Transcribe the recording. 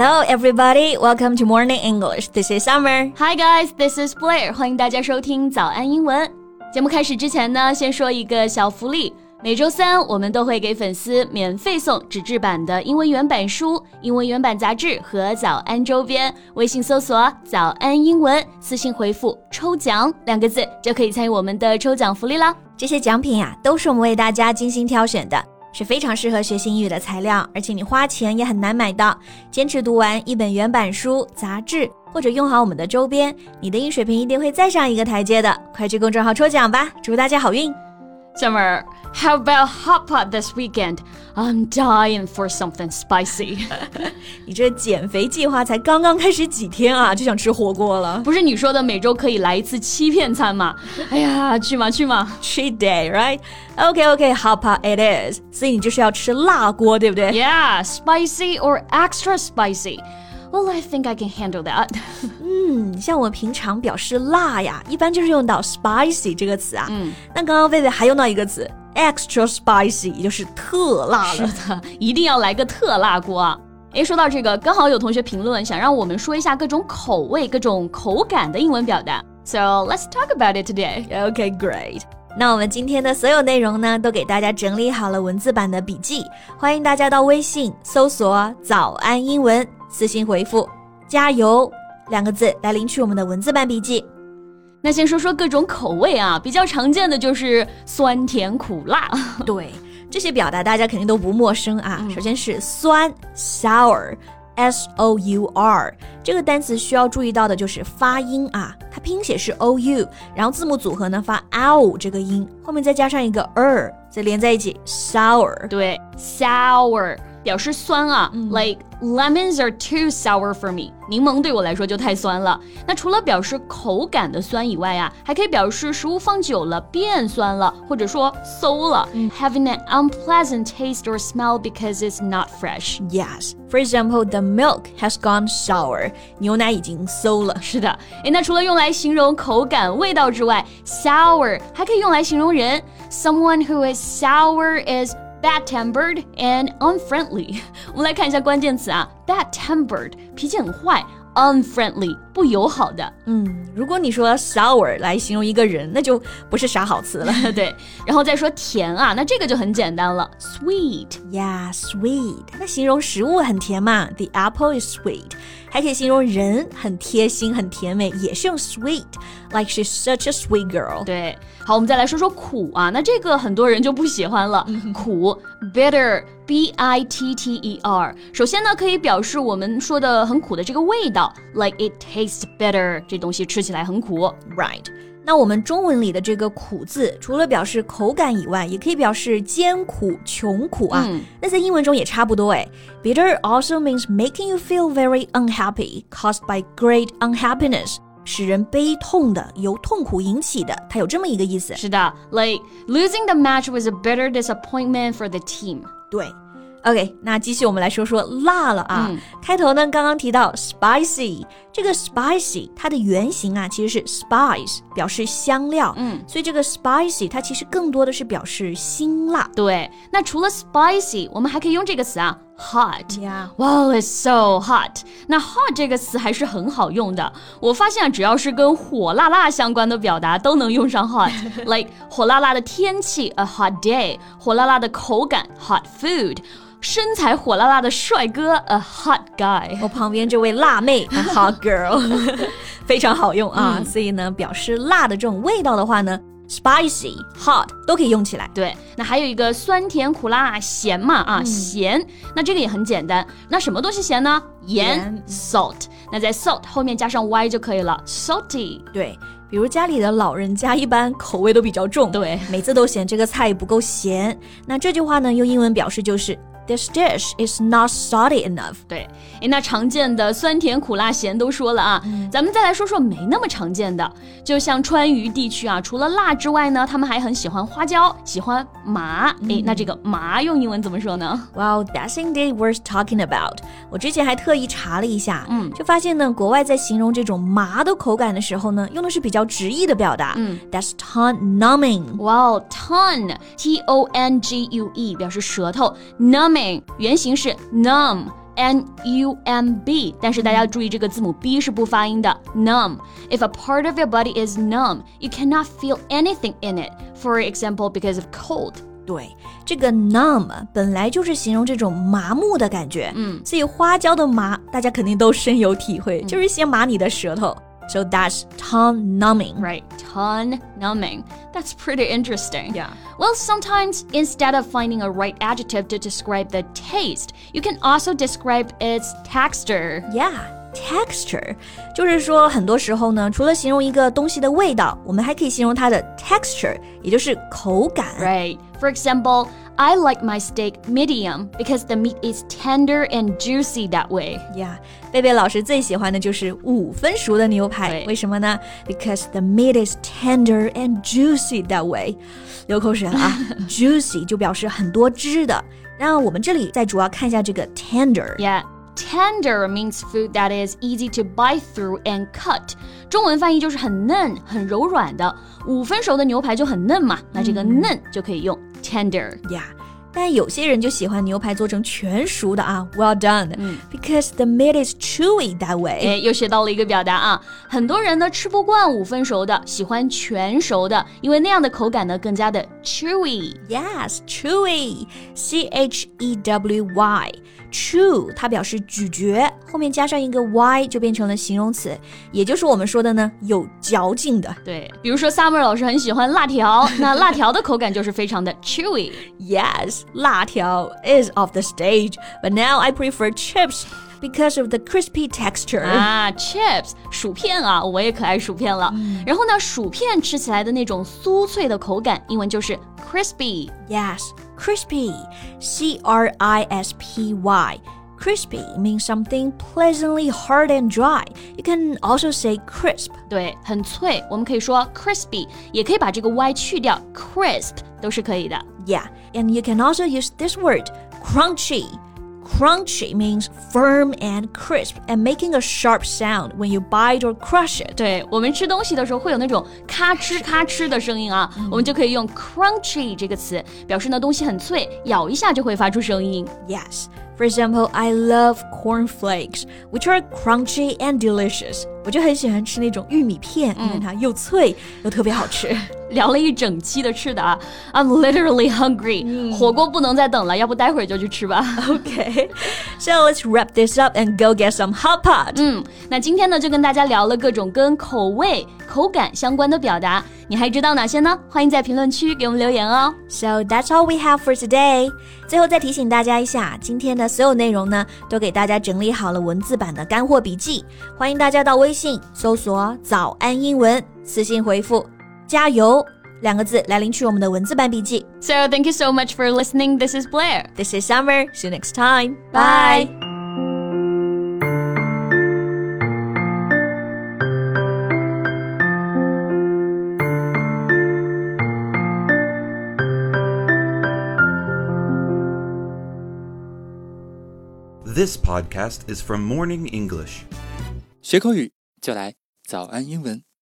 Hello, everybody. Welcome to Morning English. This is Summer. Hi, guys. This is Blair. 欢迎大家收听早安英文。节目开始之前呢，先说一个小福利。每周三我们都会给粉丝免费送纸质版的英文原版书、英文原版杂志和早安周边，微信搜索早安英文，私信回复抽奖两个字就可以参与我们的抽奖福利了。这些奖品啊，都是我们为大家精心挑选的，是非常适合学习英语的材料，而且你花钱也很难买到。坚持读完一本原版书、杂志，或者用好我们的周边，你的英语水平一定会再上一个台阶的。快去公众号抽奖吧，祝大家好运。Summer, how about hot pot this weekend? I'm dying for something spicy. 你这减肥计划才刚刚开始几天啊，就想吃火锅了。不是你说的每周可以来一次7片餐吗？哎呀，去嘛去嘛。Cheat day, right? Okay, hot pot it is. 所以你就是要吃辣锅，对不对？ Yeah, spicy or extra spicy.Well, I think I can handle that. 像我平常表示辣呀，一般就是用到 spicy 这个词啊。那刚刚贝贝还用到一个词 extra spicy， 也就是特辣了。是的，一定要来个特辣锅。诶，说到这个，刚好有同学评论想让我们说一下各种口味、各种口感的英文表达。So let's talk about it today. Okay, great.那我们今天的所有内容呢，都给大家整理好了文字版的笔记，欢迎大家到微信搜索早安英文，私信回复加油两个字来领取我们的文字版笔记。那先说说各种口味啊，比较常见的就是酸甜苦辣。对，这些表达大家肯定都不陌生啊。首先是酸 sour S-O-U-R 这个单词需要注意到的就是发音啊，它拼写是 O-U， 然后字母组合呢发 OW 这个音，后面再加上一个 ER 再连在一起 Sour。 对， Sour 表示酸啊，like lemons are too sour for me， 柠檬对我来说就太酸了。那除了表示口感的酸以外啊，还可以表示食物放久了变酸了，或者说馊了。Having an unpleasant taste or smell because it's not fresh. Yes. For example, the milk has gone sour. 牛奶已经馊了。是的。那除了用来形容口感味道之外， sour 还可以用来形容人。Someone who is sour is...bad-tempered and unfriendly. 我们来看一下关键词啊 bad-tempered 脾气很坏， unfriendly 不友好的。如果你说 sour 来形容一个人，那就不是啥好词了。对，然后再说甜啊，那这个就很简单了 sweet. Yeah, sweet 那形容食物很甜嘛， the apple is sweet. 还可以形容人很贴心很甜美，也是用 sweet.Like she's such a sweet girl. 对，好，我们再来说说苦啊，那这个很多人就不喜欢了。苦 bitter B-I-T-T-E-R 首先呢，可以表示我们说的很苦的这个味道 like it tastes bitter 这东西吃起来很苦。 Right. 那我们中文里的这个苦字，除了表示口感以外，也可以表示艰苦、穷苦啊。那在英文中也差不多诶。Bitter also means making you feel very unhappy, caused by great unhappiness.使人悲痛的，由痛苦引起的，它有这么一个意思。是的 ，like losing the match was a bitter disappointment for the team. 对 ，OK， 那继续我们来说说辣了啊。开头呢，刚刚提到 spicy， 这个 spicy 它的原型啊其实是 spice， 表示香料。所以这个 spicy 它其实更多的是表示辛辣。对，那除了 spicy， 我们还可以用这个词啊。Hot. Yeah. Wow, it's so hot. 那 hot 这个词还是很好用的。我发现只要是跟火辣辣相关的表达都能用上 hot. Like 火辣辣的天气 a hot day. 火辣辣的口感 hot food.身材火辣辣的帅哥 a hot guy. 我旁边这位辣妹 a hot girl. 非常好用啊。所以呢，表示辣的这种味道的话呢，spicy, hot 都可以用起来。对，那还有一个酸甜苦辣咸嘛啊，咸，那这个也很简单。那什么东西咸呢？盐 salt， 那在 salt 后面加上 y 就可以了 salty。 对，比如家里的老人家一般口味都比较重，对，每次都嫌这个菜不够咸，那这句话呢用英文表示就是This dish is not salty enough. 对，那常见的酸甜苦辣咸都说了啊，咱们再来说说没那么常见的。就像川渝地区啊，除了辣之外呢，他们还很喜欢花椒，喜欢麻。那这个麻用英文怎么说呢？ Well, that's indeed worth talking about. 我之前还特意查了一下，就发现呢，国外在形容这种麻的口感的时候呢，用的是比较直译的表达。That's tongue numbing. Wow, tongue, T-O-N-G-U-E 表示舌头 numbing。原型是 numb numb， 但是大家注意这个字母 b 是不发音的 numb。If a part of your body is numb, you cannot feel anything in it. For example, because of cold.对，这个 numb 本来就是形容这种麻木的感觉，所以花椒的麻大家肯定都深有体会，就是先麻你的舌头。So that's tongue numbing. Right, tongue numbing. That's pretty interesting. Yeah. Well, sometimes instead of finding a right adjective to describe the taste, you can also describe its texture. Yeah.Texture 就是说很多时候呢，除了形容一个东西的味道，我们还可以形容它的 texture， 也就是口感。Right. For example, I like my steak medium because the meat is tender and juicy that way. Yeah. 贝贝老师最喜欢的就是5分熟的牛排，为什么呢？ Because the meat is tender and juicy that way. 流口水了啊，juicy 就表示很多汁的。那我们这里再主要看一下这个 tender。Yeah.Tender means food that is easy to bite through and cut. 中文翻译就是很嫩、很柔软的。5分熟的牛排就很嫩嘛，那这个嫩就可以用 tender. Yeah, 但有些人就喜欢牛排做成全熟的啊 well done,、because the meat is chewy that way. 又学到了一个表达啊，很多人呢吃不惯5分熟的，喜欢全熟的，因为那样的口感呢更加的 chewy. Yes, chewy, C-H-E-W-Y.Chew 它表示咀嚼，后面加上一个 y 就变成了形容词，也就是我们说的呢有嚼劲的。对，比如说 Summer 老师很喜欢辣条，那辣条的口感就是非常的 chewy。Yes, 辣条 is off the stage, but now I prefer chips because of the crispy texture. 啊 chips 薯片啊，我也可爱薯片了。然后呢，薯片吃起来的那种酥脆的口感，英文就是crispy. Yes, crispy. C-R-I-S-P-Y. Crispy means something pleasantly hard and dry. You can also say crisp. 对，很脆，我们可以说 crispy, 也可以把这个 y 去掉 ，crisp 都是可以的。Yeah, and you can also use this word, crunchy.Crunchy means firm and crisp and making a sharp sound when you bite or crush it. 对，我们吃东西的时候会有那种咔哧咔哧的声音啊，我们就可以用 crunchy 这个词，表示呢东西很脆，咬一下就会发出声音。Yes, for example, I love cornflakes, which are crunchy and delicious. 我就很喜欢吃那种玉米片，因为它又脆又特别好吃。聊了一整期的吃的啊 I'm literally hungry、火锅不能再等了，要不待会儿就去吃吧 OK So let's wrap this up and go get some hot pot 那今天呢就跟大家聊了各种跟口味口感相关的表达，你还知道哪些呢？欢迎在评论区给我们留言哦 So that's all we have for today 最后再提醒大家一下，今天的所有内容呢都给大家整理好了文字版的干货笔记，欢迎大家到微信搜索早安英文，私信回复加油两个字来领取我们的文字版笔记。So thank you so much for listening. This is Blair. This is Summer. See you next time. Bye. Bye. This podcast is from Morning English. 学口语就来早安英文。